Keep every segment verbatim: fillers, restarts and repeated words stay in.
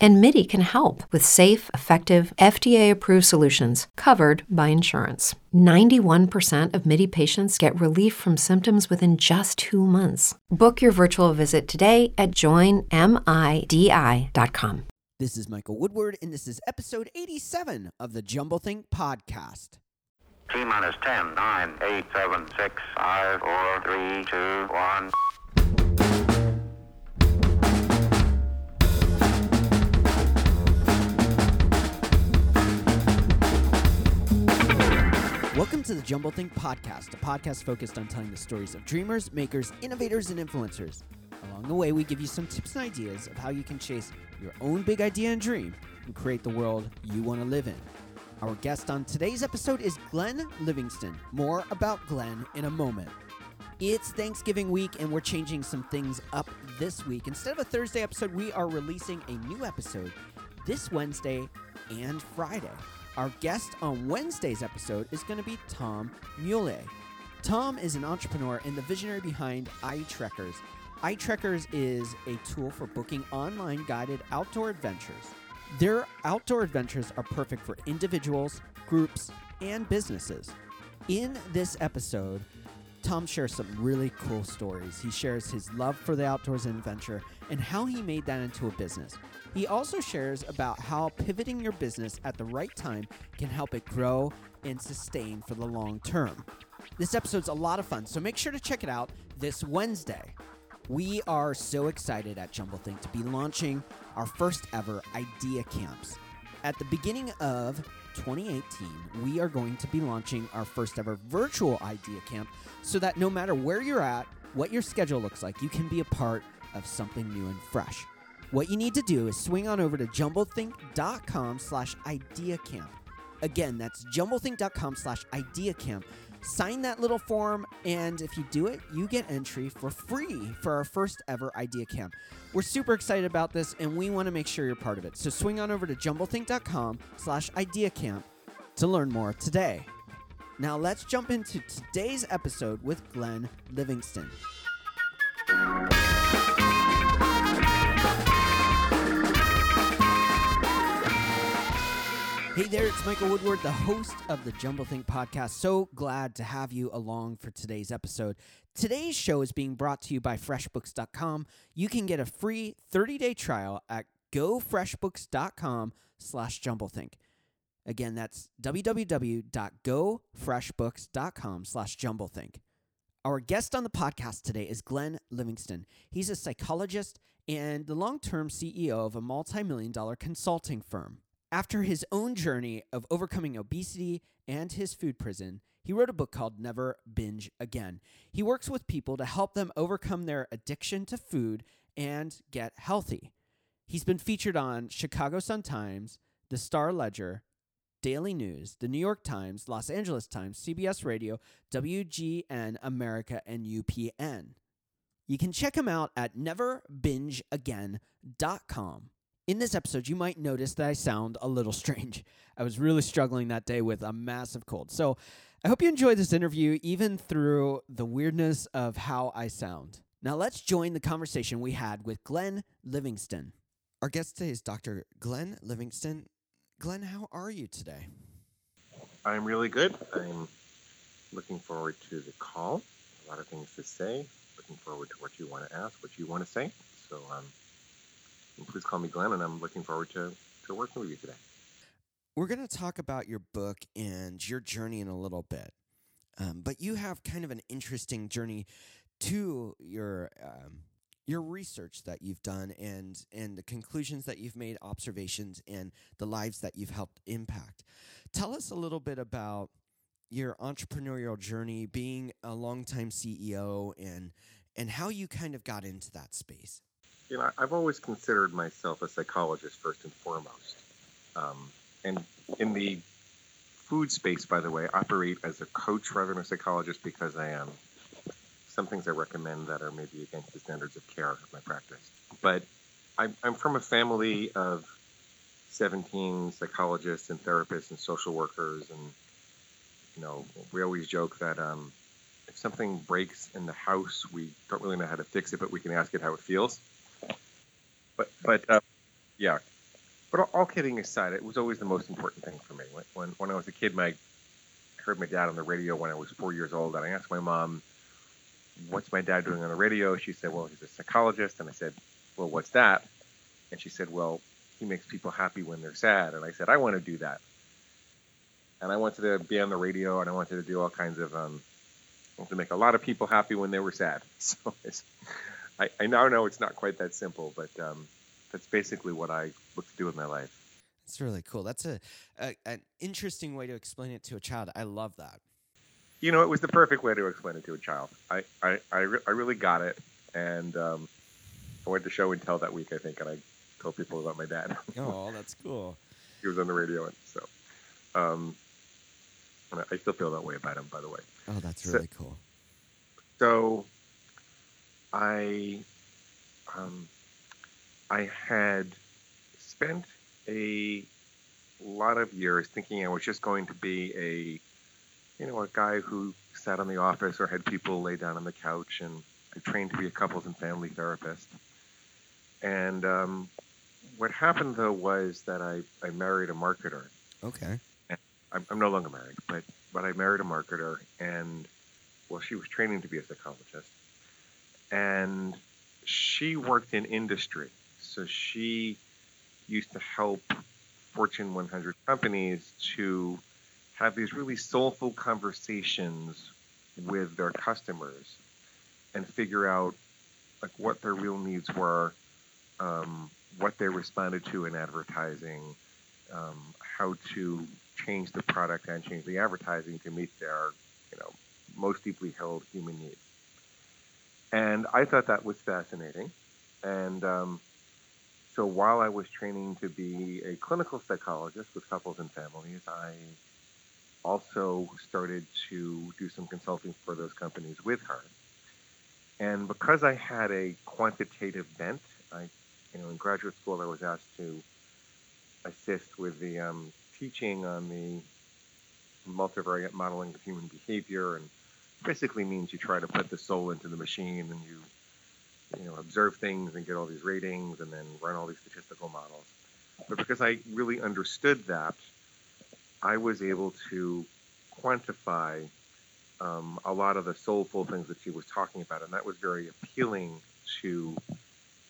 and Midi can help with safe, effective, F D A-approved solutions covered by insurance. ninety-one percent of Midi patients get relief from symptoms within just two months. Book your virtual visit today at join midi dot com. This is Michael Woodward, and this is episode eighty-seven of the Jumblethink podcast. T minus ten, nine, eight, seven, six, five, four, three, two, one. Welcome to the Jumblethink podcast, a podcast focused on telling the stories of dreamers, makers, innovators, and influencers. Along the way, we give you some tips and ideas of how you can chase your own big idea and dream and create the world you want to live in. Our guest on today's episode is Glenn Livingston. More about Glenn in a moment. It's Thanksgiving week, and we're changing some things up this week. Instead of a Thursday episode, we are releasing a new episode this Wednesday and Friday. Our guest on Wednesday's episode is going to be Tom Mulé. Tom is an entrepreneur and the visionary behind iTrekkers. iTrekkers is a tool for booking online guided outdoor adventures. Their outdoor adventures are perfect for individuals, groups, and businesses. In this episode, Tom shares some really cool stories. He shares his love for the outdoors and adventure and how he made that into a business. He also shares about how pivoting your business at the right time can help it grow and sustain for the long term. This episode's a lot of fun, so make sure to check it out this Wednesday. We are so excited at Jumblethink to be launching our first ever idea camps. At the beginning of twenty eighteen, we are going to be launching our first ever virtual idea camp so that no matter where you're at, what your schedule looks like, you can be a part of something new and fresh. What you need to do is swing on over to jumblethink.com slash idea camp. Again, that's jumblethink.com slash idea camp. Sign that little form, and if you do it, you get entry for free for our first ever idea camp. We're super excited about this, and we want to make sure you're part of it. So swing on over to jumblethink.com slash idea camp to learn more today. Now let's jump into today's episode with Glenn Livingston. Hey there, it's Michael Woodward, the host of the Jumblethink podcast. So glad to have you along for today's episode. Today's show is being brought to you by fresh books dot com. You can get a free thirty-day trial at gofreshbooks.com slash jumblethink. Again, that's www.gofreshbooks.com slash jumblethink. Our guest on the podcast today is Glenn Livingston. He's a psychologist and the long-term C E O of a multi-million dollar consulting firm. After his own journey of overcoming obesity and his food prison, he wrote a book called Never Binge Again. He works with people to help them overcome their addiction to food and get healthy. He's been featured on Chicago Sun-Times, The Star-Ledger, Daily News, The New York Times, Los Angeles Times, C B S Radio, W G N America, and U P N. You can check him out at never binge again dot com. In this episode, you might notice that I sound a little strange. I was really struggling that day with a massive cold. So I hope you enjoyed this interview, even through the weirdness of how I sound. Now let's join the conversation we had with Glenn Livingston. Our guest today is Doctor Glenn Livingston. Glenn, how are you today? I'm really good. I'm looking forward to the call. A lot of things to say. Looking forward to what you want to ask, what you want to say. So, um... please call me Glenn, and I'm looking forward to, to working with you today. We're going to talk about your book and your journey in a little bit, um, but you have kind of an interesting journey to your um, your research that you've done and, and the conclusions that you've made, observations, and the lives that you've helped impact. Tell us a little bit about your entrepreneurial journey, being a longtime C E O, and and how you kind of got into that space. You know, I've always considered myself a psychologist first and foremost. Um, and in the food space, by the way, I operate as a coach rather than a psychologist because I am some things I recommend that are maybe against the standards of care of my practice. But I'm, I'm from a family of seventeen psychologists and therapists and social workers, and you know, we always joke that um, if something breaks in the house, we don't really know how to fix it, but we can ask it how it feels. But, but uh, yeah. But all kidding aside, it was always the most important thing for me. When, when, when I was a kid, my, I heard my dad on the radio when I was four years old, and I asked my mom, "What's my dad doing on the radio?" She said, "Well, he's a psychologist." And I said, "Well, what's that?" And she said, "Well, he makes people happy when they're sad." And I said, "I want to do that." And I wanted to be on the radio, and I wanted to do all kinds of, um, I wanted to make a lot of people happy when they were sad. So it's, I, I now know it's not quite that simple, but um, that's basically what I look to do in my life. That's really cool. That's a, a an interesting way to explain it to a child. I love that. You know, it was the perfect way to explain it to a child. I, I, I, re- I really got it, and um, I went to show and tell that week, I think, and I told people about my dad. Oh, that's cool. He was on the radio, and so... Um, I still feel that way about him, by the way. Oh, that's really so, cool. So, I, um, I had spent a lot of years thinking I was just going to be a, you know, a guy who sat on the office or had people lay down on the couch, and I trained to be a couples and family therapist. And um, what happened though was that I, I married a marketer. Okay. I'm, I'm no longer married, but, but I married a marketer, and, well, she was training to be a psychologist, and she worked in industry. So she used to help Fortune one hundred companies to have these really soulful conversations with their customers and figure out, like, what their real needs were, um, what they responded to in advertising, um, how to change the product and change the advertising to meet their, you know, most deeply held human needs. And I thought that was fascinating. And um, so while I was training to be a clinical psychologist with couples and families, I also started to do some consulting for those companies with her. And because I had a quantitative bent, I, you know, in graduate school, I was asked to assist with the um, teaching on the multivariate modeling of human behavior, and basically means you try to put the soul into the machine, and you, you know, observe things and get all these ratings and then run all these statistical models. But because I really understood that, I was able to quantify um, a lot of the soulful things that she was talking about. And that was very appealing to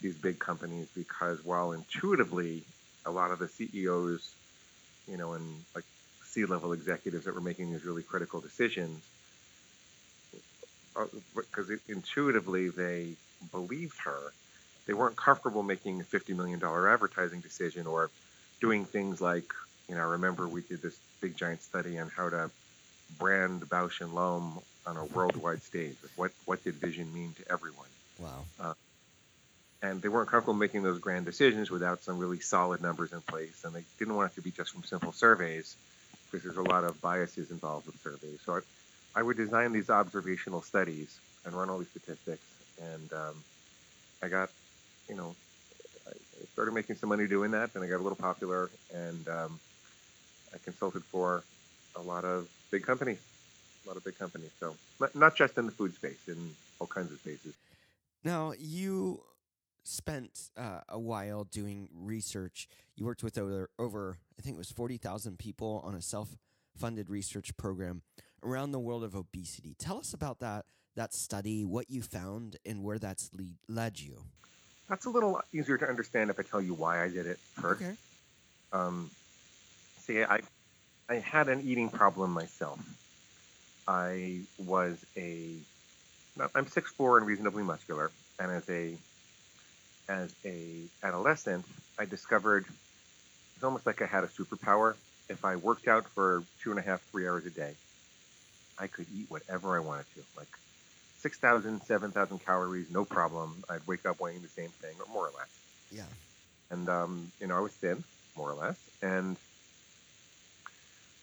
these big companies, because while intuitively a lot of the C E Os, you know, and like C-level executives that were making these really critical decisions, because intuitively they believed her, they weren't comfortable making a fifty million dollars advertising decision or doing things like, you know, remember we did this big giant study on how to brand Bausch and Lomb on a worldwide stage. Like what, what did vision mean to everyone? Wow. Uh, And they weren't comfortable making those grand decisions without some really solid numbers in place. And they didn't want it to be just from simple surveys, because there's a lot of biases involved with surveys. So I, I would design these observational studies and run all these statistics. And um, I got, you know, I started making some money doing that. And I got a little popular. And um, I consulted for a lot of big companies, a lot of big companies. So not just in the food space, in all kinds of spaces. Now, you... spent uh, a while doing research. You worked with over, over I think it was forty thousand people on a self-funded research program around the world of obesity. Tell us about that that study, what you found, and where that's lead, led you. That's a little easier to understand if I tell you why I did it first. Okay. Um, see, I, I had an eating problem myself. I was a... I'm six foot four and reasonably muscular, and as a As an adolescent, I discovered it's almost like I had a superpower. If I worked out for two and a half, three hours a day, I could eat whatever I wanted to, like six thousand, seven thousand calories, no problem. I'd wake up weighing the same thing, or more or less. Yeah. And, um, you know, I was thin, more or less. And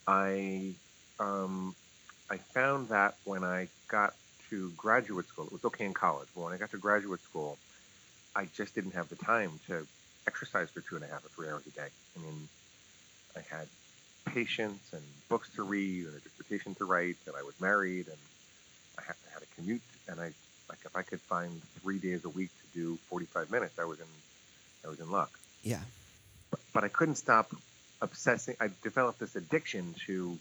I, um, I found that when I got to graduate school, it was okay in college, but when I got to graduate school, I just didn't have the time to exercised for two and a half or three hours a day. I mean, I had patients and books to read and a dissertation to write, and I was married, and I had, I had a commute, and I like if I could find three days a week to do forty-five minutes, I was in I was in luck. Yeah. But, but I couldn't stop obsessing. I developed this addiction to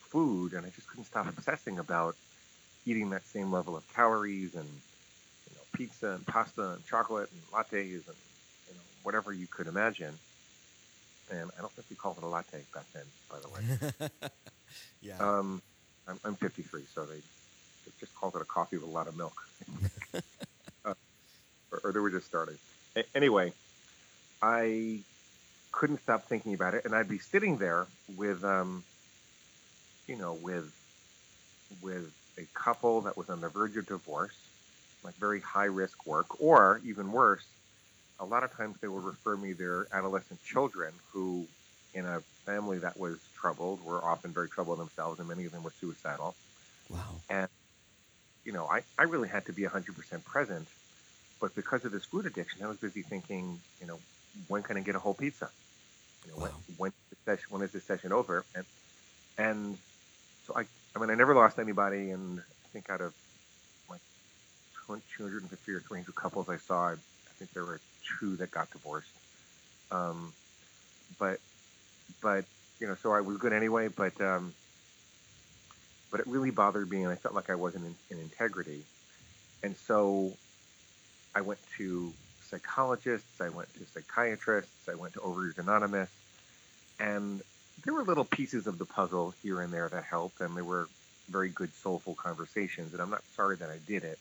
food, and I just couldn't stop obsessing about eating that same level of calories and, you know, pizza and pasta and chocolate and lattes and, you know, whatever you could imagine. And I don't think we called it a latte back then, by the way. Yeah. Um, I'm, I'm fifty-three, so they, they just called it a coffee with a lot of milk. uh, or, or they were just starting. A- anyway, I couldn't stop thinking about it, and I'd be sitting there with, um, you know, with with a couple that was on the verge of divorce, like very high-risk work, or even worse, a lot of times they would refer me their adolescent children who, in a family that was troubled, were often very troubled themselves, and many of them were suicidal. Wow. And, you know, I, I really had to be one hundred percent present, but because of this food addiction, I was busy thinking, you know, when can I get a whole pizza? You know, wow. when, when, is the session, when is this session over? And, and so I, I mean, I never lost anybody, and I think out of like two hundred fifty or three hundred couples I saw, I think there were two that got divorced. Um, but, but, you know, so I was good anyway, but, um, but it really bothered me, and I felt like I wasn't in, in integrity. And so I went to psychologists, I went to psychiatrists, I went to Overeaters Anonymous, and there were little pieces of the puzzle here and there that helped, and there were very good, soulful conversations, and I'm not sorry that I did it,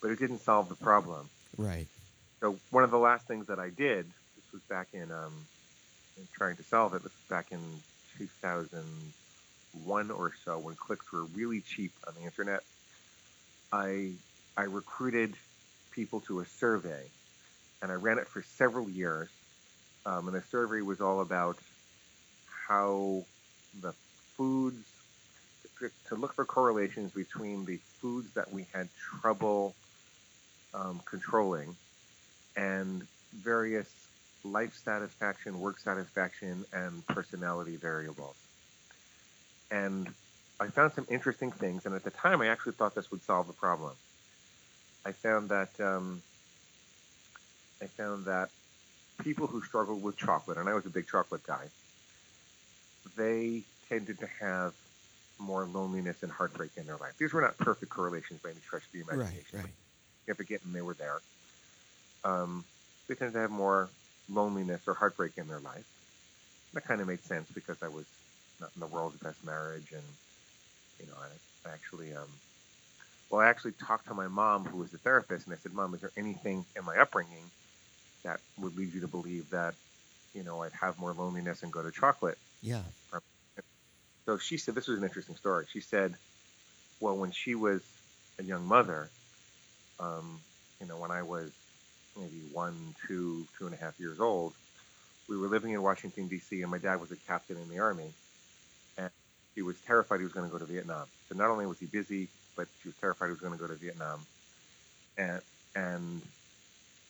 but it didn't solve the problem. Right. So one of the last things that I did, this was back in, um, in trying to solve it, this was back in two thousand one or so, when clicks were really cheap on the internet. I I recruited people to a survey, and I ran it for several years, um, and the survey was all about how the foods, to look for correlations between the foods that we had trouble um, controlling and various life satisfaction, work satisfaction, and personality variables. And I found some interesting things, and at the time I actually thought this would solve the problem. I found that um, I found that people who struggled with chocolate, and I was a big chocolate guy, they tended to have more loneliness and heartbreak in their life. These were not perfect correlations by any stretch of the imagination. Right, right. Significant, and they were there. Um, they tended to have more loneliness or heartbreak in their life. That kind of made sense because I was not in the world's best marriage, and you know, I, I actually, um, well, I actually talked to my mom, who was a therapist, and I said, "Mom, is there anything in my upbringing that would lead you to believe that, you know, I'd have more loneliness and go to chocolate?" Yeah. So she said, this was an interesting story. She said, well, when she was a young mother, um, you know, when I was maybe one, two, two and a half years old, we were living in Washington, D C, and my dad was a captain in the Army, and he was terrified he was going to go to Vietnam. So not only was he busy, but she was terrified he was going to go to Vietnam, and and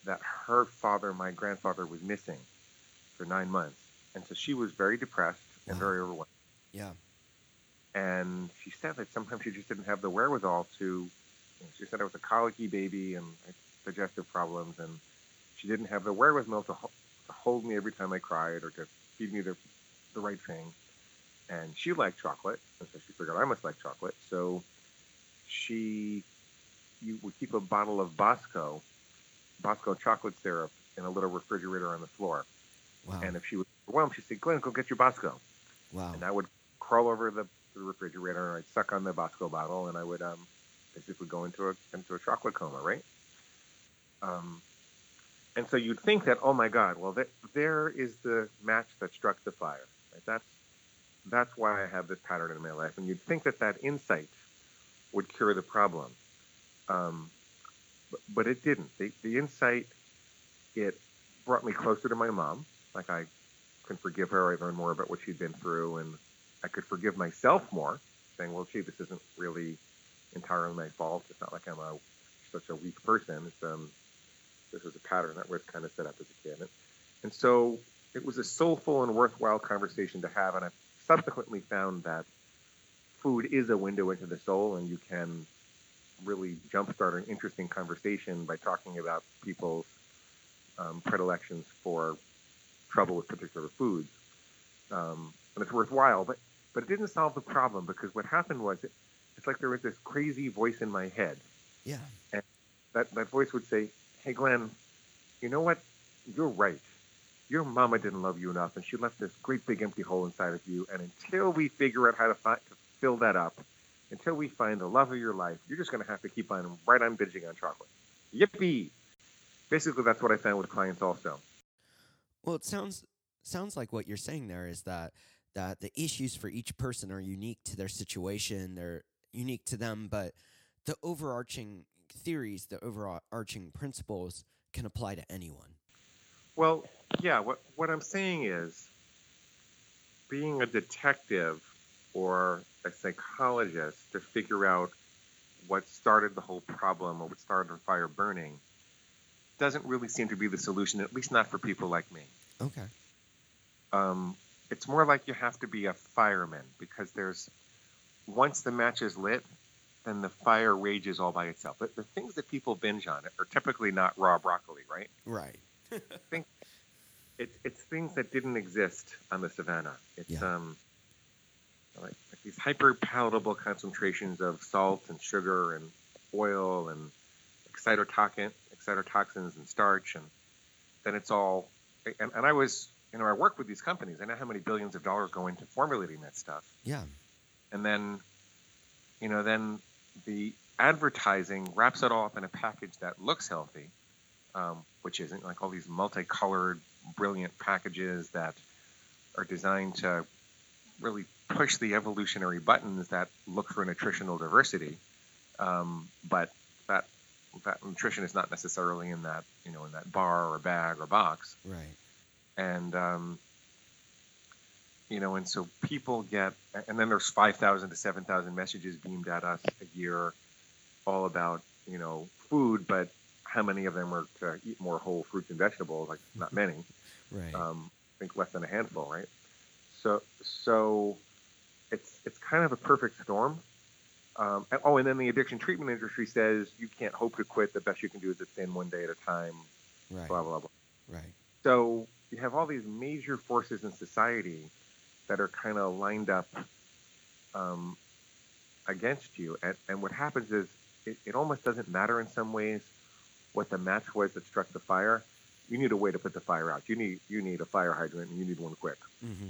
that her father, my grandfather, was missing for nine months. And so she was very depressed and wow. very overwhelmed. Yeah. And she said that sometimes she just didn't have the wherewithal to, you know, she said I was a colicky baby and digestive problems, and she didn't have the wherewithal to, ho- to hold me every time I cried or to feed me the, the right thing. And she liked chocolate, and so she figured I must like chocolate. So she you would keep a bottle of Bosco, Bosco chocolate syrup in a little refrigerator on the floor. Wow. And if she was overwhelmed, she'd say, "Glenn, go get your Bosco." Wow. And I would crawl over the, the refrigerator, and I'd suck on the Bosco bottle, and I would um, basically go into a into a chocolate coma, right? Um, and so you'd think that, oh my God, well, th- there is the match that struck the fire. Right? That's that's why I have this pattern in my life. And you'd think that that insight would cure the problem, um, but, but it didn't. The, the insight it brought me closer to my mom. Like I can forgive her, I learned more about what she'd been through, and I could forgive myself more, saying, well, gee, this isn't really entirely my fault. It's not like I'm a, such a weak person. It's, um, this was a pattern that was kind of set up as a kid. And, And so it was a soulful and worthwhile conversation to have. And I've subsequently found that food is a window into the soul, and you can really jumpstart an interesting conversation by talking about people's um, predilections for trouble with particular foods. Um, and it's worthwhile, but, but it didn't solve the problem, because what happened was it, it's like there was this crazy voice in my head. Yeah. And that, that voice would say, hey, Glenn, you know what? You're right. Your mama didn't love you enough, and she left this great big empty hole inside of you. And until we figure out how to, find, to fill that up, until we find the love of your life, you're just going to have to keep on right on binging on chocolate. Yippee! Basically, that's what I found with clients also. Well, it sounds sounds like what you're saying there is that that the issues for each person are unique to their situation, they're unique to them, but the overarching theories, the overarching principles can apply to anyone. Well, yeah, what, what I'm saying is being a detective or a psychologist to figure out what started the whole problem or what started the fire burning doesn't really seem to be the solution, at least not for people like me. Okay. Um, it's more like you have to be a fireman, because there's, once the match is lit, then the fire rages all by itself. But the things that people binge on are typically not raw broccoli, right? Right. I think it, it's things that didn't exist on the savannah. It's, yeah. um, Like, like these hyper-palatable concentrations of salt and sugar and oil and excitotoxin, excitotoxins and starch, and then it's all. And, and I was, you know, I work with these companies. I know how many billions of dollars go into formulating that stuff. Yeah. And then, you know, then the advertising wraps it all up in a package that looks healthy, um, which isn't. Like all these multicolored, brilliant packages that are designed to really push the evolutionary buttons that look for nutritional diversity. Um, but that, that nutrition is not necessarily in that, you know, in that bar or bag or box. Right. And, um, you know, and so people get, and then there's five thousand to seven thousand messages beamed at us a year all about, you know, food, but how many of them are to eat more whole fruits and vegetables? Like not many. Right. Um, I think less than a handful. Right. So, so it's, it's kind of a perfect storm. Um, and, oh, and then the addiction treatment industry says you can't hope to quit. The best you can do is abstain one day at a time, right. Blah, blah, blah. Right. So you have all these major forces in society that are kind of lined up um, against you. And, and what happens is it, it almost doesn't matter in some ways what the match was that struck the fire. You need a way to put the fire out. You need, you need a fire hydrant, and you need one quick. Mm-hmm.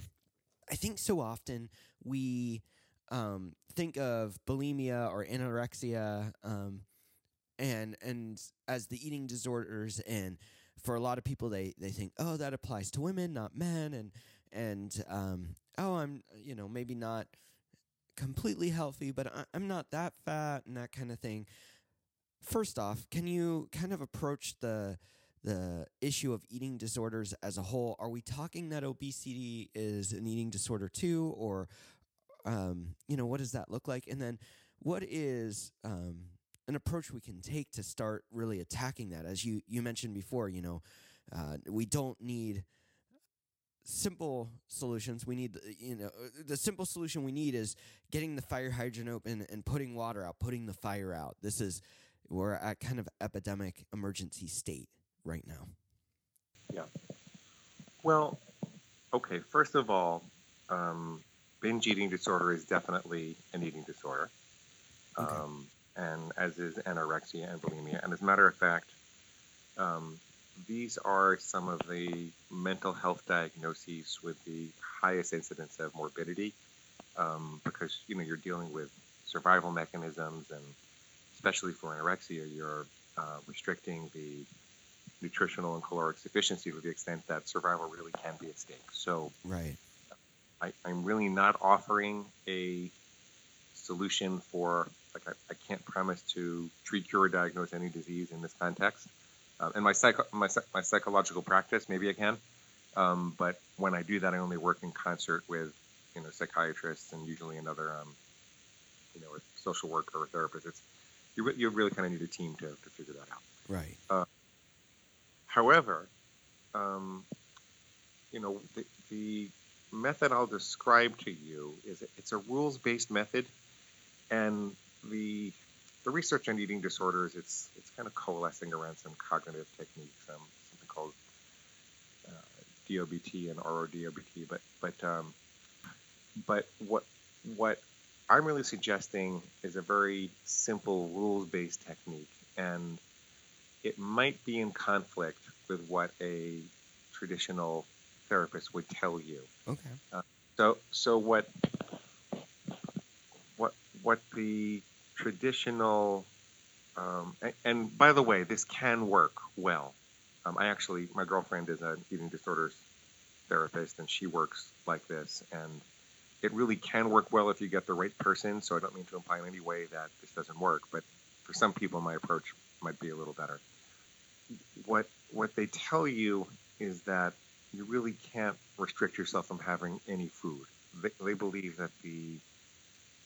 I think so often we um, think of bulimia or anorexia um, and and as the eating disorders, and for a lot of people they, they think, oh, that applies to women, not men, and and um, oh, I'm you know maybe not completely healthy, but I, I'm not that fat and that kind of thing. First off, can you kind of approach the the issue of eating disorders as a whole? Are we talking that obesity is an eating disorder too, or, um, you know, what does that look like? And then what is um, an approach we can take to start really attacking that? As you, you mentioned before, you know, uh, we don't need simple solutions. We need, you know, the simple solution we need is getting the fire hydrant open and putting water out, putting the fire out. This is, we're at kind of epidemic emergency state right now. Yeah. Well, okay. First of all, um, binge eating disorder is definitely an eating disorder, um, okay. And as is anorexia and bulimia. And as a matter of fact, um, these are some of the mental health diagnoses with the highest incidence of morbidity, um, because you know you're dealing with survival mechanisms, and especially for anorexia, you're uh, restricting the nutritional and caloric sufficiency to the extent that survival really can be at stake. So right. I, I'm really not offering a solution for, like, I, I can't promise to treat, cure, or diagnose any disease in this context. Um, in my, psycho, my my psychological practice, maybe I can, um, but when I do that, I only work in concert with, you know, psychiatrists and usually another, um, you know, a social worker or therapist. It's, you, you really kind of need a team to, to figure that out. Right. Uh, However, um, you know, the, the method I'll describe to you is it's a rules-based method, and the the research on eating disorders, it's it's kind of coalescing around some cognitive techniques, um, something called uh, D O B T and R O D O B T. But but um, but what what I'm really suggesting is a very simple rules-based technique, and it might be in conflict with what a traditional therapist would tell you. Okay. Uh, so so what what what the traditional um, and, and by the way, this can work well. Um, I actually, my girlfriend is an eating disorders therapist, and she works like this, and it really can work well if you get the right person. So I don't mean to imply in any way that this doesn't work, but for some people, my approach might be a little better. What what they tell you is that you really can't restrict yourself from having any food. They, they believe that the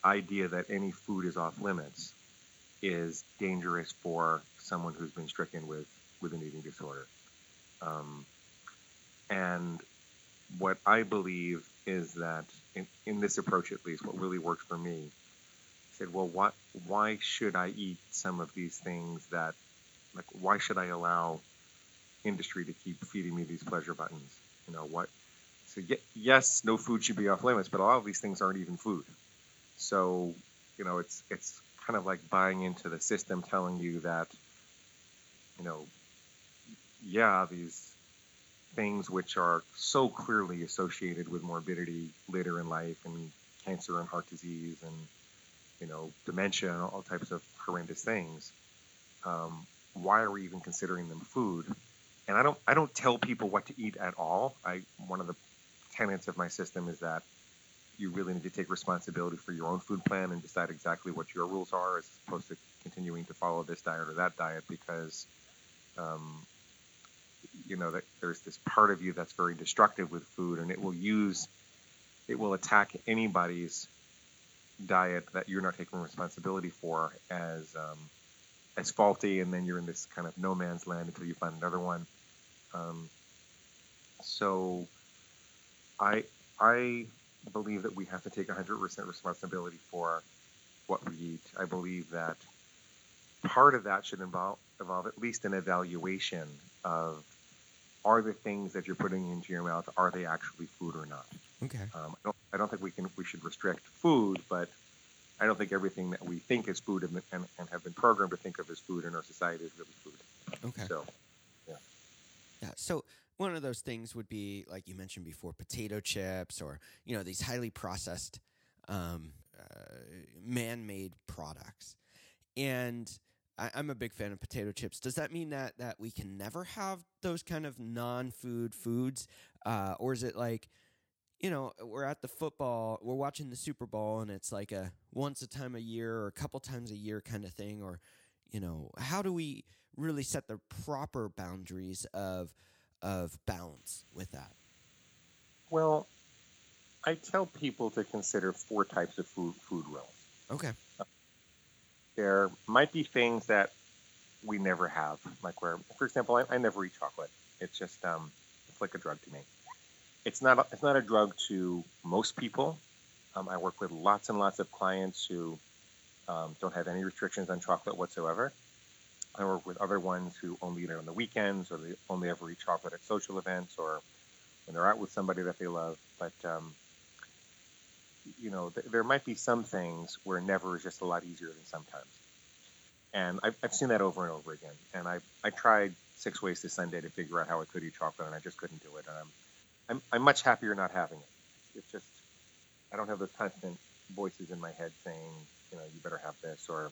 idea that any food is off limits is dangerous for someone who's been stricken with, with an eating disorder. Um, and what I believe is that in, in this approach, at least, what really worked for me, I said, well, what, why should I eat some of these things that, like, why should I allow industry to keep feeding me these pleasure buttons? You know, what? So y- yes, no food should be off limits, but a lot of these things aren't even food. So, you know, it's it's kind of like buying into the system telling you that, you know, yeah, these things which are so clearly associated with morbidity later in life and cancer and heart disease and, you know, dementia and all types of horrendous things. Um, why are we even considering them food? And I don't I don't tell people what to eat at all. I one of the tenets of my system is that you really need to take responsibility for your own food plan and decide exactly what your rules are as opposed to continuing to follow this diet or that diet, because um, you know, that there's this part of you that's very destructive with food, and it will use, it will attack anybody's diet that you're not taking responsibility for as um, as faulty, and then you're in this kind of no man's land until you find another one. Um, so I I believe that we have to take one hundred percent responsibility for what we eat. I believe that part of that should involve, involve at least an evaluation of, are the things that you're putting into your mouth, are they actually food or not? Okay. Um, I don't, I don't think we can. We should restrict food, but I don't think everything that we think is food and, and, and have been programmed to think of as food in our society is really food. Okay. So, yeah. Yeah. So one of those things would be, like you mentioned before, potato chips or, you know, these highly processed, um, uh, man-made products. And I, I'm a big fan of potato chips. Does that mean that, that we can never have those kind of non-food foods? Uh, or is it like, you know, we're at the football, we're watching the Super Bowl, and it's like a once a time a year or a couple times a year kind of thing? Or, you know, how do we really set the proper boundaries of of balance with that? Well, I tell people to consider four types of food food rules. Okay. Uh, there might be things that we never have, like where, for example, I, I never eat chocolate. It's just um, it's like a drug to me. It's not a, it's not a drug to most people. Um, I work with lots and lots of clients who um, don't have any restrictions on chocolate whatsoever. I work with other ones who only eat it on the weekends, or they only ever eat chocolate at social events, or when they're out with somebody that they love. But um, you know, th- there might be some things where never is just a lot easier than sometimes. And I've, I've seen that over and over again. And I I tried six ways to Sunday to figure out how I could eat chocolate, and I just couldn't do it. And I'm I'm, I'm much happier not having it. It's just, I don't have those constant voices in my head saying, you know, you better have this, or,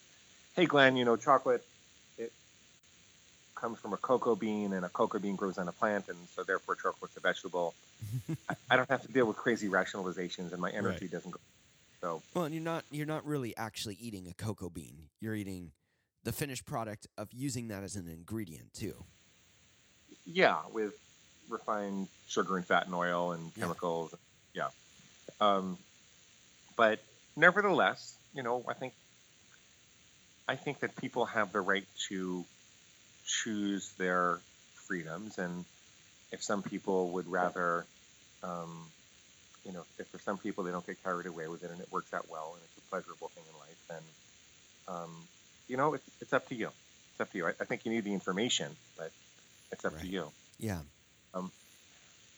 hey, Glenn, you know, chocolate, it comes from a cocoa bean, and a cocoa bean grows on a plant, and so therefore chocolate's a vegetable. I, I don't have to deal with crazy rationalizations, and my energy right. doesn't go. So. Well, and you're not, you're not really actually eating a cocoa bean. You're eating the finished product of using that as an ingredient, too. Yeah, with refined sugar and fat and oil and chemicals. Yeah. yeah. Um, but nevertheless, you know, I think, I think that people have the right to choose their freedoms. And if some people would rather um, you know, if for some people they don't get carried away with it and it works out well and it's a pleasurable thing in life, then, um, you know, it's, it's up to you. It's up to you. I, I think you need the information, but it's up right. to you. Yeah. Um,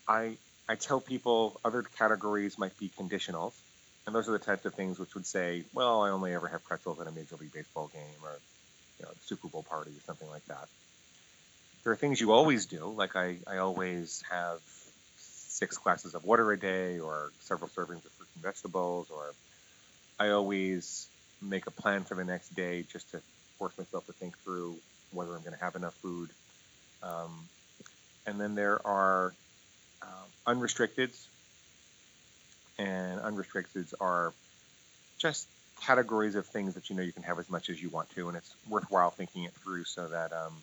I I tell people other categories might be conditionals, and those are the types of things which would say, well, I only ever have pretzels at a Major League Baseball game or, you know, the Super Bowl party or something like that. There are things you always do, like I, I always have six glasses of water a day or several servings of fruit and vegetables, or I always make a plan for the next day just to force myself to think through whether I'm going to have enough food. Um, and then there are uh, unrestricteds, and unrestricteds are just categories of things that you know you can have as much as you want to, and it's worthwhile thinking it through so that um,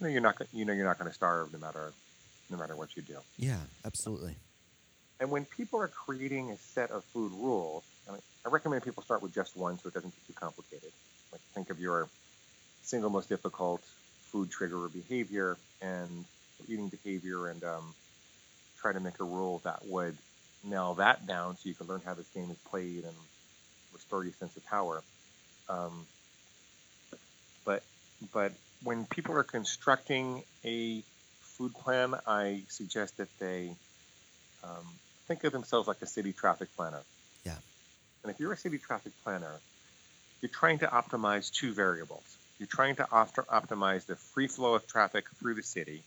you know you're not you know you're not going to starve no matter no matter what you do. Yeah, absolutely. And when people are creating a set of food rules, I, mean, I recommend people start with just one so it doesn't get too complicated. Like think of your single most difficult food trigger or behavior and eating behavior, and um, try to make a rule that would nail that down so you can learn how this game is played and restore your sense of power. Um, but but when people are constructing a food plan, I suggest that they um, think of themselves like a city traffic planner. Yeah. And if you're a city traffic planner, you're trying to optimize two variables. You're trying to opt- optimize the free flow of traffic through the city,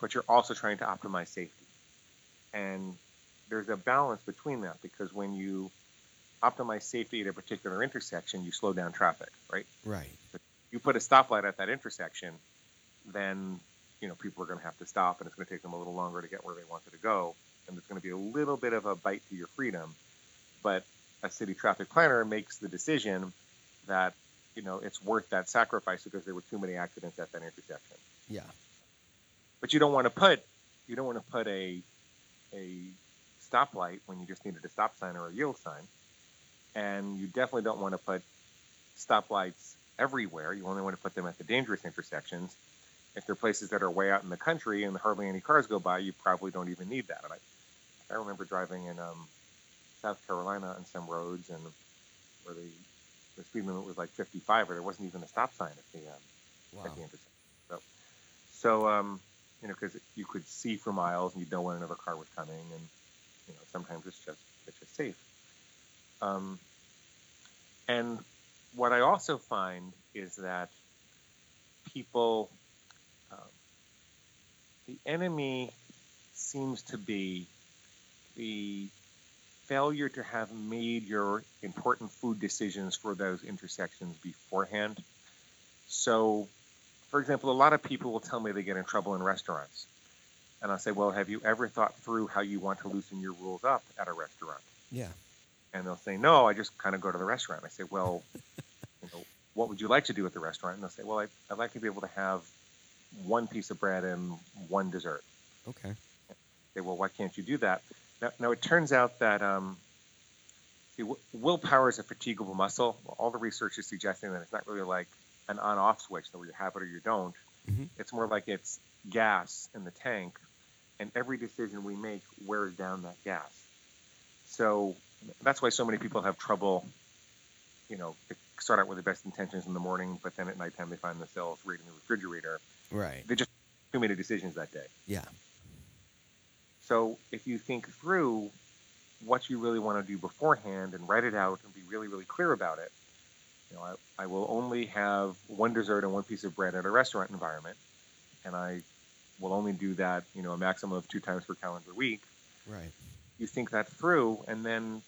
but you're also trying to optimize safety. And there's a balance between that, because when you optimize safety at a particular intersection, you slow down traffic, right? Right. If you put a stoplight at that intersection, then, you know, people are going to have to stop, and it's going to take them a little longer to get where they wanted to go, and there's going to be a little bit of a bite to your freedom. But a city traffic planner makes the decision that, you know, it's worth that sacrifice because there were too many accidents at that intersection. Yeah. But you don't want to put you don't want to put a a stoplight when you just needed a stop sign or a yield sign, and you definitely don't want to put stoplights everywhere. You only want to put them at the dangerous intersections. If they're places that are way out in the country and hardly any cars go by, you probably don't even need that. And I, I remember driving in um, South Carolina on some roads, and where the, the speed limit was like fifty-five, or there wasn't even a stop sign at the um, wow. at the intersection. So, so um, you know, because you could see for miles, and you'd know when another car was coming, and you know, sometimes it's just it's just safe. Um, and what I also find is that people, um, the enemy seems to be the failure to have made your important food decisions for those intersections beforehand. So, for example, a lot of people will tell me they get in trouble in restaurants. And I'll say, well, have you ever thought through how you want to loosen your rules up at a restaurant? Yeah. And they'll say, no, I just kind of go to the restaurant. I say, well, you know, what would you like to do at the restaurant? And they'll say, well, I, I'd like to be able to have one piece of bread and one dessert. Okay. I say, well, why can't you do that? Now, now it turns out that um, see, w- willpower is a fatigable muscle. All the research is suggesting that it's not really like an on-off switch, that where you have it or you don't. Mm-hmm. It's more like it's gas in the tank, and every decision we make wears down that gas. So that's why so many people have trouble, you know, they start out with the best intentions in the morning, but then at nighttime they find themselves reading the refrigerator. Right. They just too many decisions that day. Yeah. So if you think through what you really want to do beforehand and write it out and be really, really clear about it, you know, I, I will only have one dessert and one piece of bread at a restaurant environment, and I will only do that, you know, a maximum of two times per calendar week. Right. You think that through, and then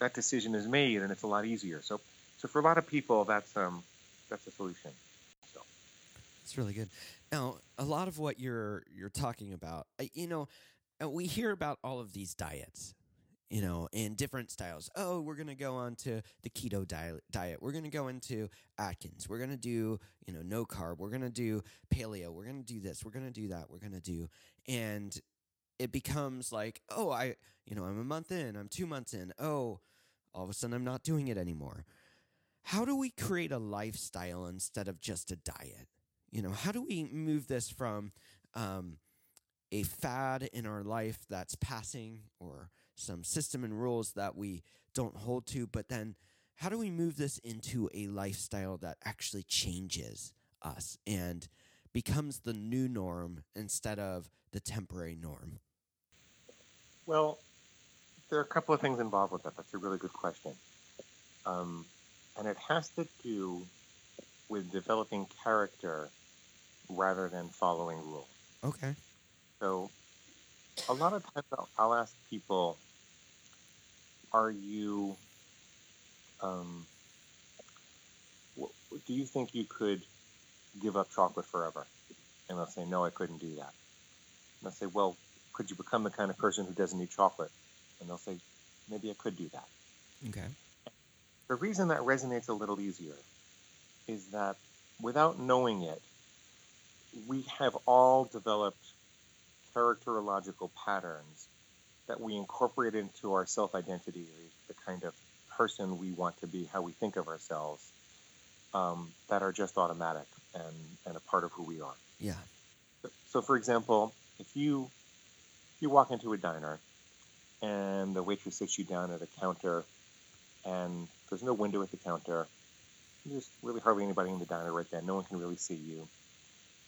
that decision is made, and it's a lot easier. So, so for a lot of people, that's um, that's a solution. So, that's really good. Now, a lot of what you're you're talking about, you know, we hear about all of these diets, you know, in different styles. Oh, we're going to go on to the keto diet. diet. We're going to go into Atkins. We're going to do, you know, no carb. We're going to do paleo. We're going to do this. We're going to do that. We're going to do, and it becomes like, oh, I, you know, I'm a month in, I'm two months in. Oh, all of a sudden I'm not doing it anymore. How do we create a lifestyle instead of just a diet? You know, how do we move this from, um, a fad in our life that's passing or some system and rules that we don't hold to, but then how do we move this into a lifestyle that actually changes us and becomes the new norm instead of the temporary norm? Well, there are a couple of things involved with that. That's a really good question. Um, and it has to do with developing character rather than following rules. Okay. So a lot of times I'll, I'll ask people, are you, um, what, do you think you could give up chocolate forever? And they'll say, no, I couldn't do that. And I'll say, well, could you become the kind of person who doesn't eat chocolate? And they'll say, maybe I could do that. Okay. The reason that resonates a little easier is that without knowing it, we have all developed characterological patterns that we incorporate into our self-identity, the kind of person we want to be, how we think of ourselves, um, that are just automatic and, and a part of who we are. Yeah. So, so for example, if you you walk into a diner and the waitress sits you down at a counter and there's no window at the counter, there's really hardly anybody in the diner right then. No one can really see you.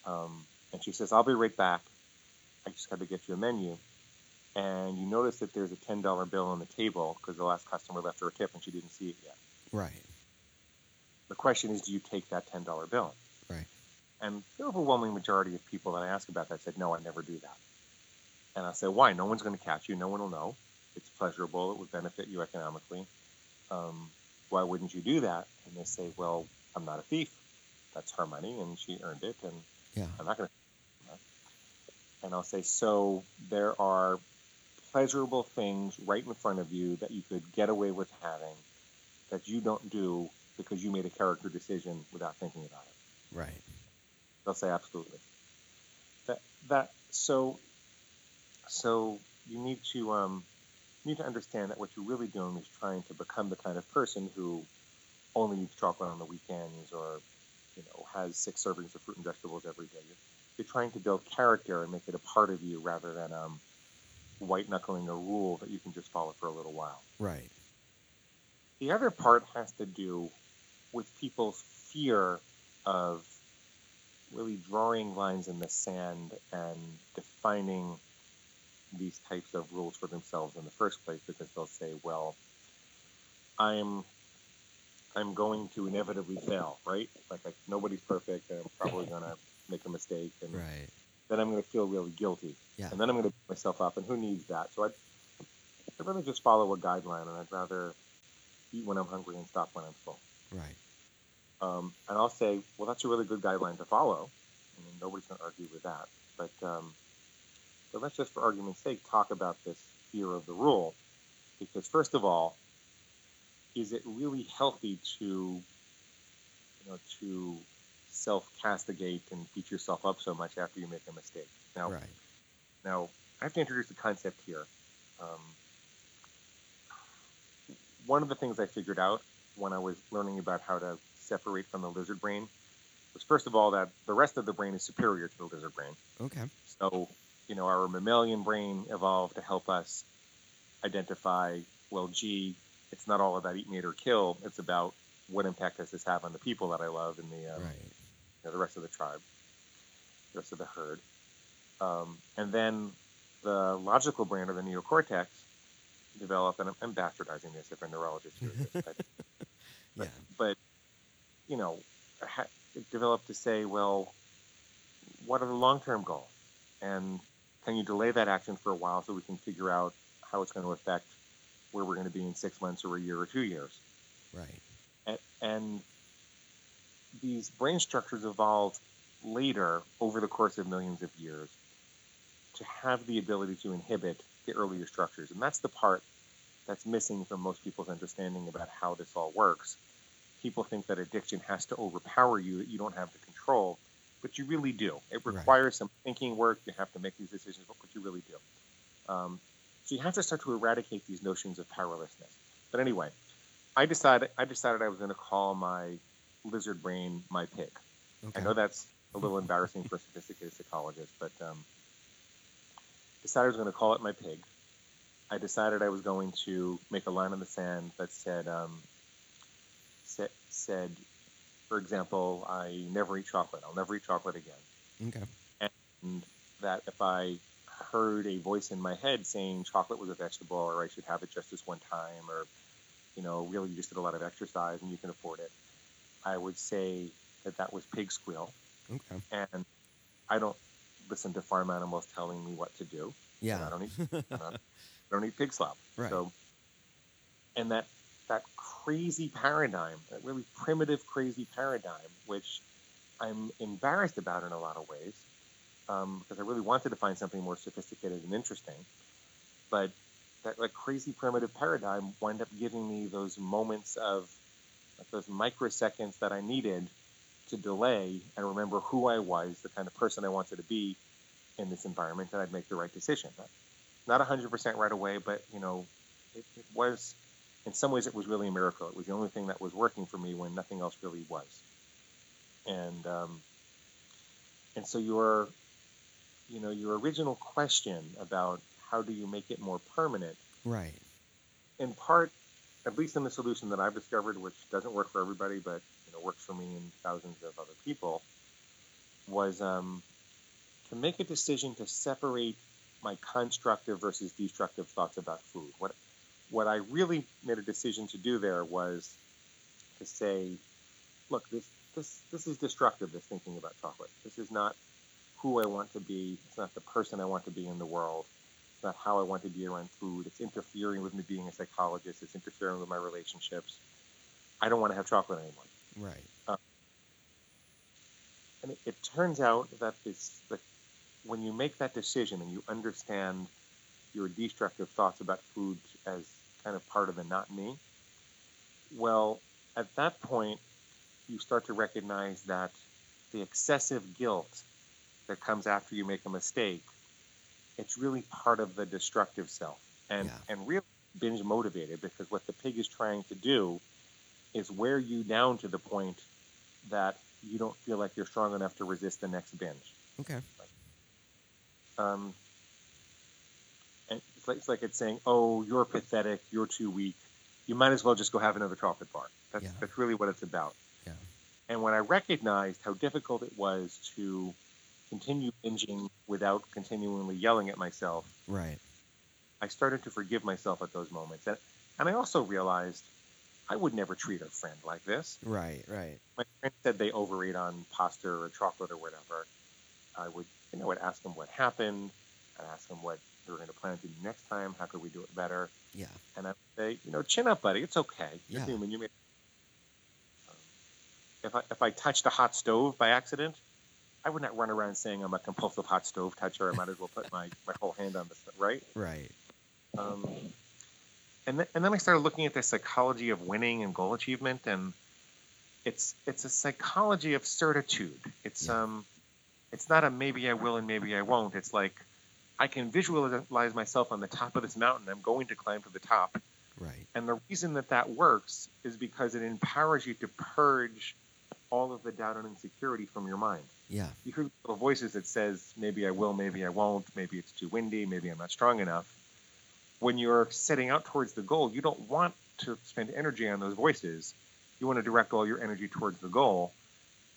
Um, and she says, I'll be right back. I just got to get you a menu. And you notice that there's a ten dollar bill on the table because the last customer left her a tip and she didn't see it yet. Right. The question is, do you take that ten dollar bill? Right. And the overwhelming majority of people that I ask about that said, no, I never do that. And I say, why? No one's going to catch you. No one will know. It's pleasurable. It would benefit you economically. Um, why wouldn't you do that? And they say, well, I'm not a thief. That's her money, and she earned it, and yeah. I'm not going to. And I'll say, so there are pleasurable things right in front of you that you could get away with having that you don't do because you made a character decision without thinking about it. Right. They'll say, absolutely. That that so. So you need to um, you need to understand that what you're really doing is trying to become the kind of person who only eats chocolate on the weekends or, you know, has six servings of fruit and vegetables every day. You're, you're trying to build character and make it a part of you rather than um, white-knuckling a rule that you can just follow for a little while. Right. The other part has to do with people's fear of really drawing lines in the sand and defining these types of rules for themselves in the first place, because they'll say, well, I'm I'm going to inevitably fail, right? Like, like nobody's perfect, and I'm probably going to make a mistake, and right. then I'm going to feel really guilty, yeah. and then I'm going to beat myself up, and who needs that? So I'd, I'd rather just follow a guideline, and I'd rather eat when I'm hungry and stop when I'm full. Right. Um, and I'll say, well, that's a really good guideline to follow, I mean, nobody's going to argue with that, but... Um, So let's just, for argument's sake, talk about this fear of the rule. Because first of all, is it really healthy to, you know, to self-castigate and beat yourself up so much after you make a mistake? Now, right. now I have to introduce the concept here. Um, one of the things I figured out when I was learning about how to separate from the lizard brain was, first of all, that the rest of the brain is superior to the lizard brain. Okay. So... You know, our mammalian brain evolved to help us identify, well, gee, it's not all about eat, mate, or kill. It's about what impact does this have on the people that I love and the um, right. you know, the rest of the tribe, the rest of the herd. Um, and then the logical brain of the neocortex developed, and I'm, I'm bastardizing this if a neurologist hears this, but, yeah. but, but, you know, it developed to say, well, what are the long-term goals? And can you delay that action for a while so we can figure out how it's going to affect where we're going to be in six months or a year or two years? Right. And, and these brain structures evolved later over the course of millions of years to have the ability to inhibit the earlier structures. And that's the part that's missing from most people's understanding about how this all works. People think that addiction has to overpower you, that you don't have the control. But you really do. It requires right. some thinking work. You have to make these decisions, but what you really do. Um, so you have to start to eradicate these notions of powerlessness. But anyway, I decided I decided I was going to call my lizard brain my pig. Okay. I know that's a little embarrassing for a sophisticated psychologist, but um, decided I was going to call it my pig. I decided I was going to make a line in the sand that said, um, sa- said, for example, I never eat chocolate. I'll never eat chocolate again. Okay. And that if I heard a voice in my head saying chocolate was a vegetable, or I should have it just this one time, or, you know, really you just did a lot of exercise and you can afford it, I would say that that was pig squeal. Okay. And I don't listen to farm animals telling me what to do. Yeah. I don't eat, I don't, I don't eat pig slop. Right. So, and that, that crazy paradigm, that really primitive, crazy paradigm, which I'm embarrassed about in a lot of ways, um, because I really wanted to find something more sophisticated and interesting, but that like crazy primitive paradigm wound up giving me those moments of like, those microseconds that I needed to delay and remember who I was, the kind of person I wanted to be in this environment, and I'd make the right decision. Not one hundred percent right away, but, you know, it, it was, in some ways, it was really a miracle. It was the only thing that was working for me when nothing else really was. And um, and so your, you know, your original question about how do you make it more permanent, right? In part, at least in the solution that I've discovered, which doesn't work for everybody, but, you know, works for me and thousands of other people, was um, to make a decision to separate my constructive versus destructive thoughts about food. What What I really made a decision to do there was to say, look, this this this is destructive, this thinking about chocolate. This is not who I want to be. It's not the person I want to be in the world. It's not how I want to be around food. It's interfering with me being a psychologist. It's interfering with my relationships. I don't want to have chocolate anymore. Right. Um, and it, it turns out that this, that when you make that decision and you understand your destructive thoughts about food as kind of part of the not me, well, at that point, you start to recognize that the excessive guilt that comes after you make a mistake, it's really part of the destructive self. And yeah. and really binge motivated, because what the pig is trying to do is wear you down to the point that you don't feel like you're strong enough to resist the next binge. Okay. Um. It's like it's saying, oh, you're pathetic, you're too weak, you might as well just go have another chocolate bar. That's, yeah. that's really what it's about. Yeah. And when I recognized how difficult it was to continue binging without continually yelling at myself, right, I started to forgive myself at those moments. And, and I also realized I would never treat a friend like this. Right, right. My friend said they overate on pasta or chocolate or whatever. I would, you know, I would ask them what happened. I'd ask them what we're going to plan to do next time. How could we do it better? Yeah. And I say, you know, chin up, buddy. It's okay. You're yeah. human. You may. Um, if I if I touched a hot stove by accident, I would not run around saying I'm a compulsive hot stove toucher. I might as well put my, my whole hand on this, right? Right. Um, and th- and then I started looking at the psychology of winning and goal achievement, and it's it's a psychology of certitude. It's yeah. um, it's not a maybe I will and maybe I won't. It's like, I can visualize myself on the top of this mountain. I'm going to climb to the top. Right. And the reason that that works is because it empowers you to purge all of the doubt and insecurity from your mind. Yeah. You hear little voices that says, maybe I will, maybe I won't, maybe it's too windy, maybe I'm not strong enough. When you're setting out towards the goal, you don't want to spend energy on those voices. You want to direct all your energy towards the goal.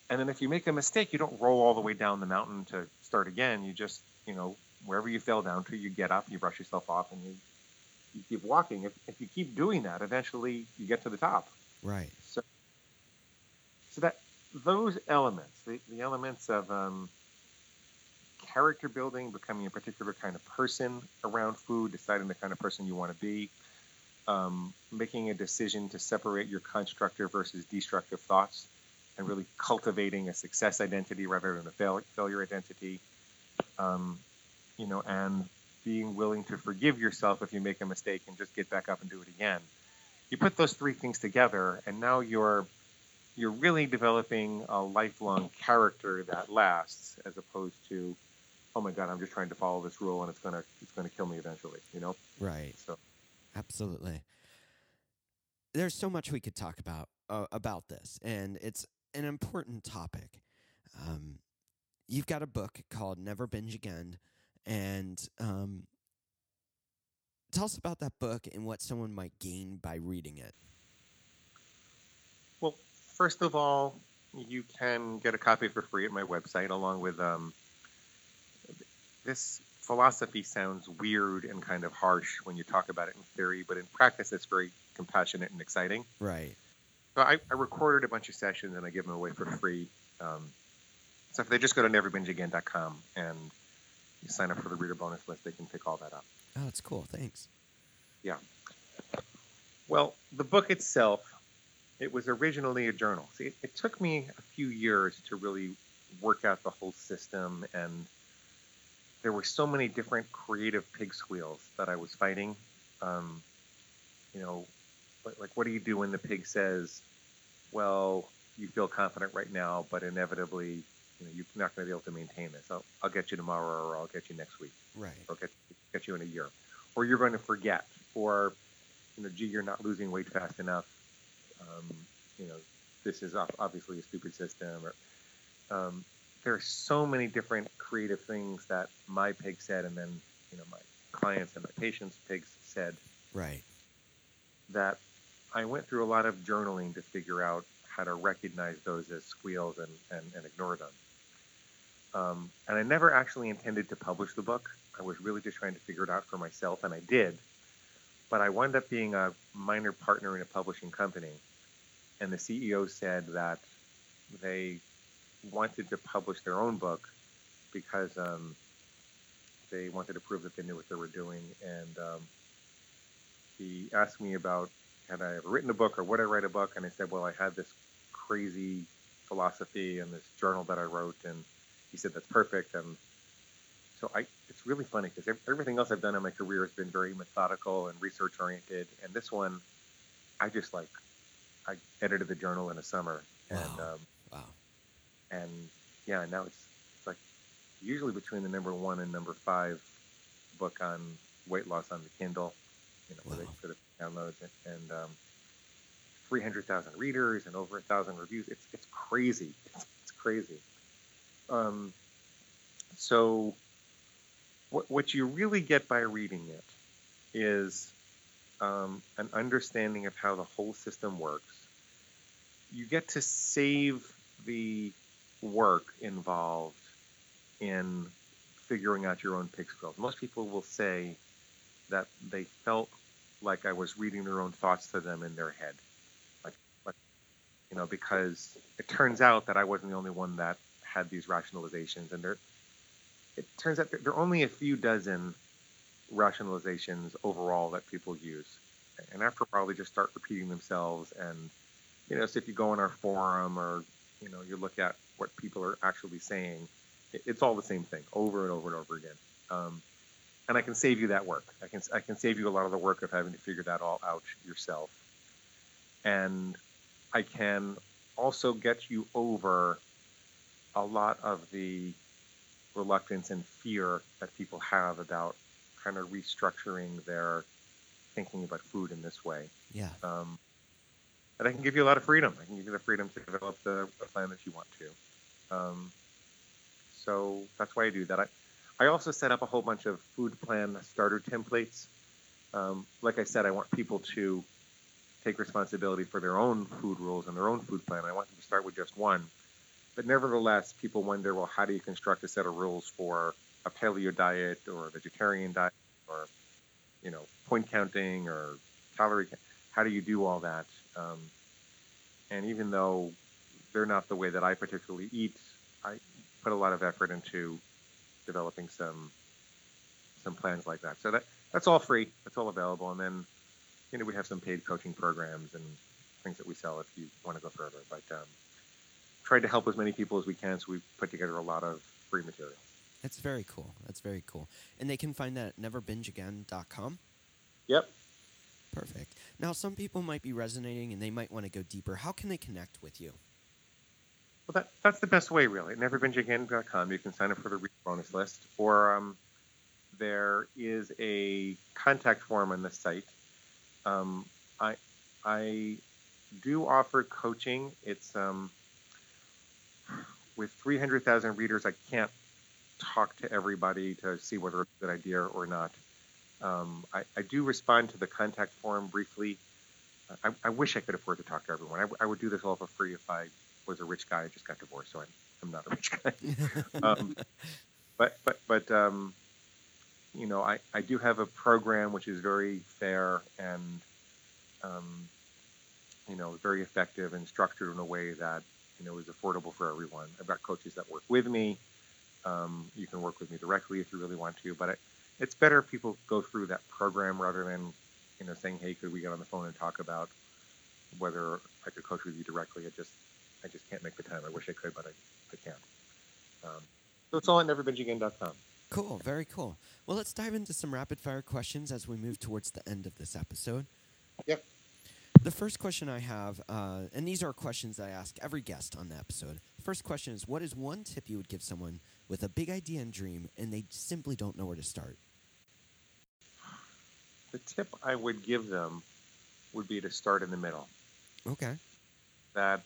And then if you make a mistake, you don't roll all the way down the mountain to start again. You just, you know, wherever you fell down to, you get up, you brush yourself off, and you, you keep walking. If, if you keep doing that, eventually you get to the top. Right. So, so that those elements, the, the elements of um, character building, becoming a particular kind of person around food, deciding the kind of person you want to be, um, making a decision to separate your constructive versus destructive thoughts, and really cultivating a success identity rather than a fail, failure identity. Um, you know, and being willing to forgive yourself if you make a mistake and just get back up and do it again. You put those three things together, and now you're you're really developing a lifelong character that lasts, as opposed to, oh my God, I'm just trying to follow this rule and it's gonna it's gonna kill me eventually, you know? Right. So, absolutely. There's so much we could talk about uh, about this, and it's an important topic. Um, you've got a book called Never Binge Again. And um, tell us about that book and what someone might gain by reading it. Well, first of all, you can get a copy for free at my website, along with um, this philosophy sounds weird and kind of harsh when you talk about it in theory, but in practice, it's very compassionate and exciting. Right. So I, I recorded a bunch of sessions and I give them away for free. Um, so if they just go to never binge again dot com and you sign up for the reader bonus list, they can pick all that up. Oh, that's cool. Thanks. Yeah. Well, the book itself, it was originally a journal. See, it, it took me a few years to really work out the whole system, and there were so many different creative pig squeals that I was fighting. Um, you know, like, what do you do when the pig says, well, you feel confident right now, but inevitably, you know, you're not going to be able to maintain this. I'll, I'll get you tomorrow, or I'll get you next week. Right. Or get, get you in a year. Or you're going to forget. Or, you know, gee, you're not losing weight fast enough. Um, you know, this is obviously a stupid system. Or, um, there are so many different creative things that my pig said, and then, you know, my clients and my patients' pigs said. Right. That I went through a lot of journaling to figure out how to recognize those as squeals and, and, and ignore them. Um, and I never actually intended to publish the book. I was really just trying to figure it out for myself, and I did. But I wound up being a minor partner in a publishing company, and the C E O said that they wanted to publish their own book because um, they wanted to prove that they knew what they were doing. And um, he asked me about had I ever written a book or would I write a book, and I said, well, I had this crazy philosophy and this journal that I wrote, and he said, that's perfect. And so I, it's really funny because everything else I've done in my career has been very methodical and research-oriented, and this one, I just like, I edited the journal in a summer. Wow. And um, wow. And yeah, now it's, it's like usually between the number one and number five book on weight loss on the Kindle, you know, wow. where they sort of downloads it, and um, three hundred thousand readers and over a thousand reviews. It's it's crazy. It's, it's crazy. Um, so what what you really get by reading it is um, an understanding of how the whole system works. You get to save the work involved in figuring out your own pig squeals. Most people will say that they felt like I was reading their own thoughts to them in their head. Like, like, you know, because it turns out that I wasn't the only one that had these rationalizations, and there, it turns out that there are only a few dozen rationalizations overall that people use. And after probably just start repeating themselves. And, you know, so if you go on our forum or, you know, you look at what people are actually saying, it, it's all the same thing over and over and over again. Um, And I can save you that work. I can I can save you a lot of the work of having to figure that all out yourself. And I can also get you over a lot of the reluctance and fear that people have about kind of restructuring their thinking about food in this way. Yeah. Um, and I can give you a lot of freedom. I can give you the freedom to develop the, the plan that you want to. Um, so that's why I do that. I, I also set up a whole bunch of food plan starter templates. Um, like I said, I want people to take responsibility for their own food rules and their own food plan. I want them to start with just one. But nevertheless, people wonder, well, how do you construct a set of rules for a paleo diet or a vegetarian diet or, you know, point counting or calorie count? How do you do all that? Um, and even though they're not the way that I particularly eat, I put a lot of effort into developing some some plans like that. So that that's all free. That's all available. And then, you know, we have some paid coaching programs and things that we sell if you want to go further. But um, tried to help as many people as we can, so we put together a lot of free material. That's very cool. That's very cool. And they can find that at never binge again dot com? Yep. Perfect. Now, some people might be resonating and they might want to go deeper. How can they connect with you? Well, that, that's the best way, really. At never binge again dot com, you can sign up for the reader bonus list, or um, there is a contact form on the site. Um, I I do offer coaching. It's um, with three hundred thousand readers, I can't talk to everybody to see whether it's a good idea or not. Um, I, I do respond to the contact form briefly. I, I wish I could afford to talk to everyone. I, I would do this all for free if I was a rich guy. I just got divorced, so I'm, I'm not a rich guy. um, but, but, but um, you know, I, I do have a program which is very fair and, um, you know, very effective and structured in a way that, you know, is affordable for everyone. I've got coaches that work with me. Um, you can work with me directly if you really want to, but it, it's better if people go through that program rather than, you know, saying, hey, could we get on the phone and talk about whether I could coach with you directly? I just, I just can't make the time. I wish I could, but I, I can't. Um, so it's all at never binge again dot com. Cool. Very cool. Well, let's dive into some rapid fire questions as we move towards the end of this episode. Yep. The first question I have, uh, and these are questions that I ask every guest on the episode. First question is, what is one tip you would give someone with a big idea and dream, and they simply don't know where to start? The tip I would give them would be to start in the middle. Okay. That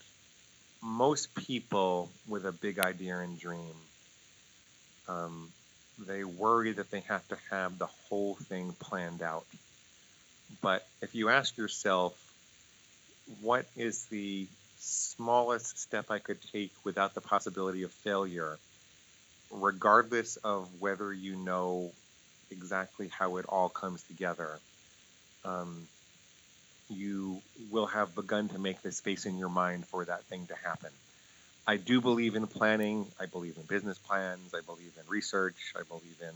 most people with a big idea and dream, um, they worry that they have to have the whole thing planned out. But if you ask yourself, what is the smallest step I could take without the possibility of failure, regardless of whether you know exactly how it all comes together, um, you will have begun to make the space in your mind for that thing to happen. I do believe in planning. I believe in business plans. I believe in research. I believe in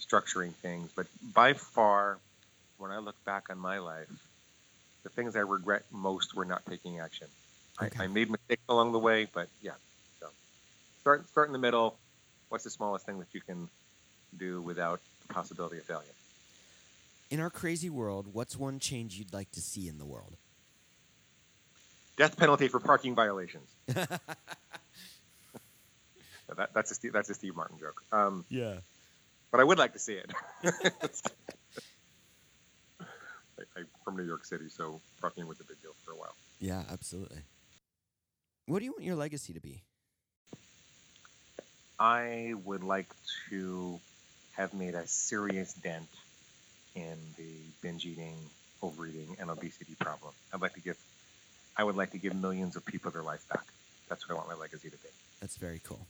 structuring things. But by far, when I look back on my life, the things I regret most were not taking action. Okay. I, I made mistakes along the way, but yeah. So start start in the middle. What's the smallest thing that you can do without the possibility of failure? In our crazy world, what's one change you'd like to see in the world? Death penalty for parking violations. that, that's a Steve, that's a Steve Martin joke. Um, yeah. But I would like to see it. I'm from New York City, so parking was a big deal for a while. Yeah, absolutely. What do you want your legacy to be? I would like to have made a serious dent in the binge eating, overeating, and obesity problem. I'd like to give, I would like to give millions of people their life back. That's what I want my legacy to be. That's very cool.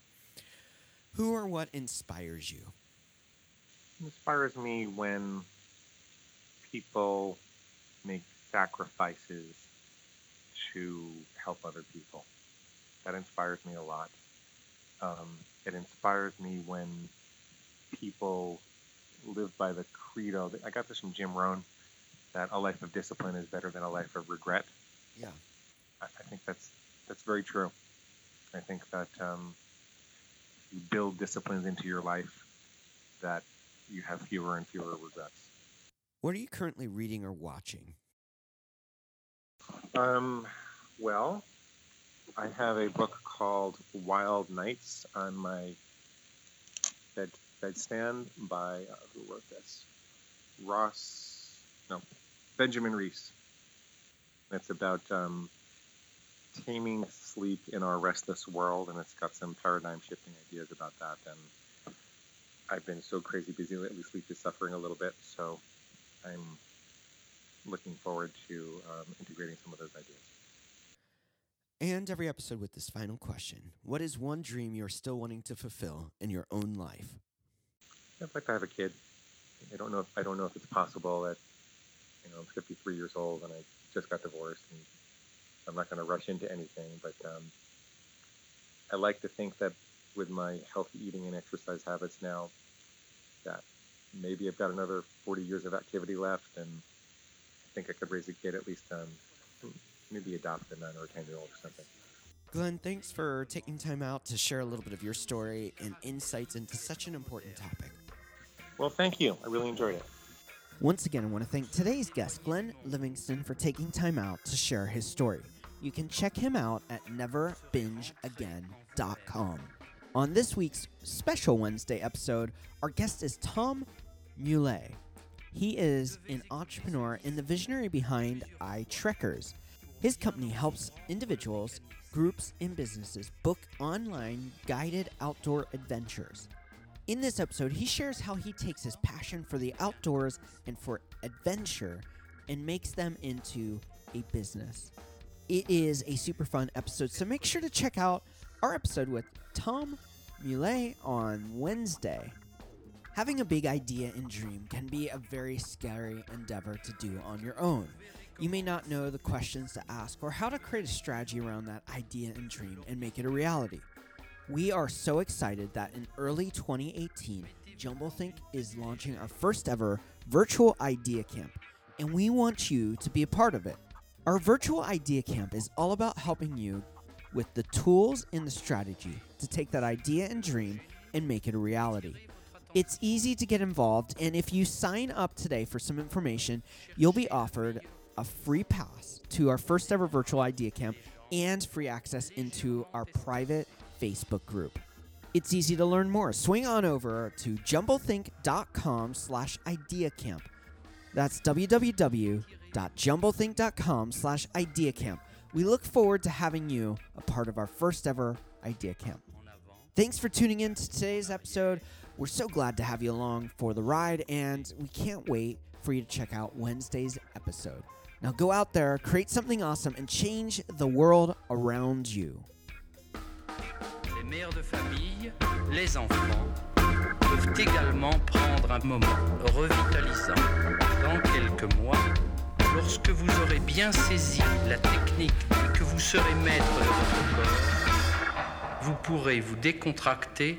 Who or what inspires you? It inspires me when people make sacrifices to help other people. That inspires me a lot. Um, it inspires me when people live by the credo. I got this from Jim Rohn, that a life of discipline is better than a life of regret. Yeah. I, I think that's that's very true. I think that um, you build disciplines into your life that you have fewer and fewer regrets. What are you currently reading or watching? Um, well, I have a book called Wild Nights on my bed bedstand by, uh, who wrote this? Ross, no, Benjamin Reese. It's about um, taming sleep in our restless world, and it's got some paradigm-shifting ideas about that. And I've been so crazy busy lately, sleep is suffering a little bit, so I'm looking forward to um, integrating some of those ideas. And every episode with this final question. What is one dream you're still wanting to fulfill in your own life? I'd like to have a kid. I don't know if, I don't know if it's possible that, you know, I'm fifty-three years old and I just got divorced and I'm not going to rush into anything, but um, I like to think that with my healthy eating and exercise habits now, that maybe I've got another forty years of activity left, and I think I could raise a kid, at least um, maybe adopt a nine or a ten-year-old or something. Glenn, thanks for taking time out to share a little bit of your story and insights into such an important topic. Well, thank you. I really enjoyed it. Once again, I want to thank today's guest, Glenn Livingston, for taking time out to share his story. You can check him out at never binge again dot com. On this week's special Wednesday episode, our guest is Tom Mulé. He is an entrepreneur and the visionary behind iTrekkers. His company helps individuals, groups, and businesses book online guided outdoor adventures. In this episode, he shares how he takes his passion for the outdoors and for adventure and makes them into a business. It is a super fun episode, so make sure to check out our episode with Tom Mulé on Wednesday. Having a big idea and dream can be a very scary endeavor to do on your own. You may not know the questions to ask or how to create a strategy around that idea and dream and make it a reality. We are so excited that in early twenty eighteen, Jumblethink is launching our first ever virtual idea camp, and we want you to be a part of it. Our virtual idea camp is all about helping you with the tools and the strategy to take that idea and dream and make it a reality. It's easy to get involved, and if you sign up today for some information, you'll be offered a free pass to our first ever virtual idea camp and free access into our private Facebook group. It's easy to learn more. Swing on over to jumblethink.com slash idea camp. That's www.jumblethink.com slash idea camp. We look forward to having you a part of our first ever idea camp. Thanks for tuning in to today's episode. We're so glad to have you along for the ride, and we can't wait for you to check out Wednesday's episode. Now go out there, create something awesome, and change the world around you. Les mères de famille, les enfants, peuvent également prendre un moment revitalisant dans quelques mois, lorsque vous aurez bien saisi la technique et que vous serez maître de votre corps. Vous pourrez vous décontracter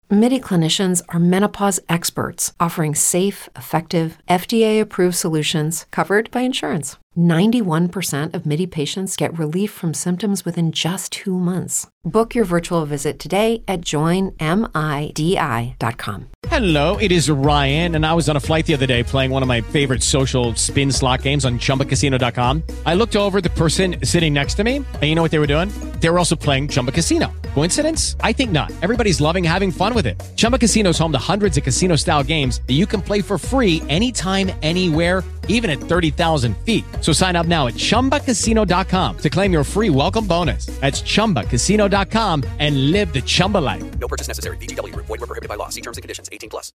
Midi clinicians are menopause experts, offering safe, effective, F D A-approved solutions covered by insurance. ninety-one percent of Midi patients get relief from symptoms within just two months. Book your virtual visit today at join midi dot com. Hello, it is Ryan, and I was on a flight the other day playing one of my favorite social spin slot games on chumba casino dot com. I looked over at the person sitting next to me, and you know what they were doing? They were also playing Chumba Casino. Coincidence? I think not. Everybody's loving having fun with it. Chumba Casino is home to hundreds of casino-style games that you can play for free anytime, anywhere, even at thirty thousand feet. So sign up now at chumba casino dot com to claim your free welcome bonus. That's chumba casino dot com and live the Chumba life. No purchase necessary. V G W. Void where prohibited by law. See terms and conditions. eighteen plus.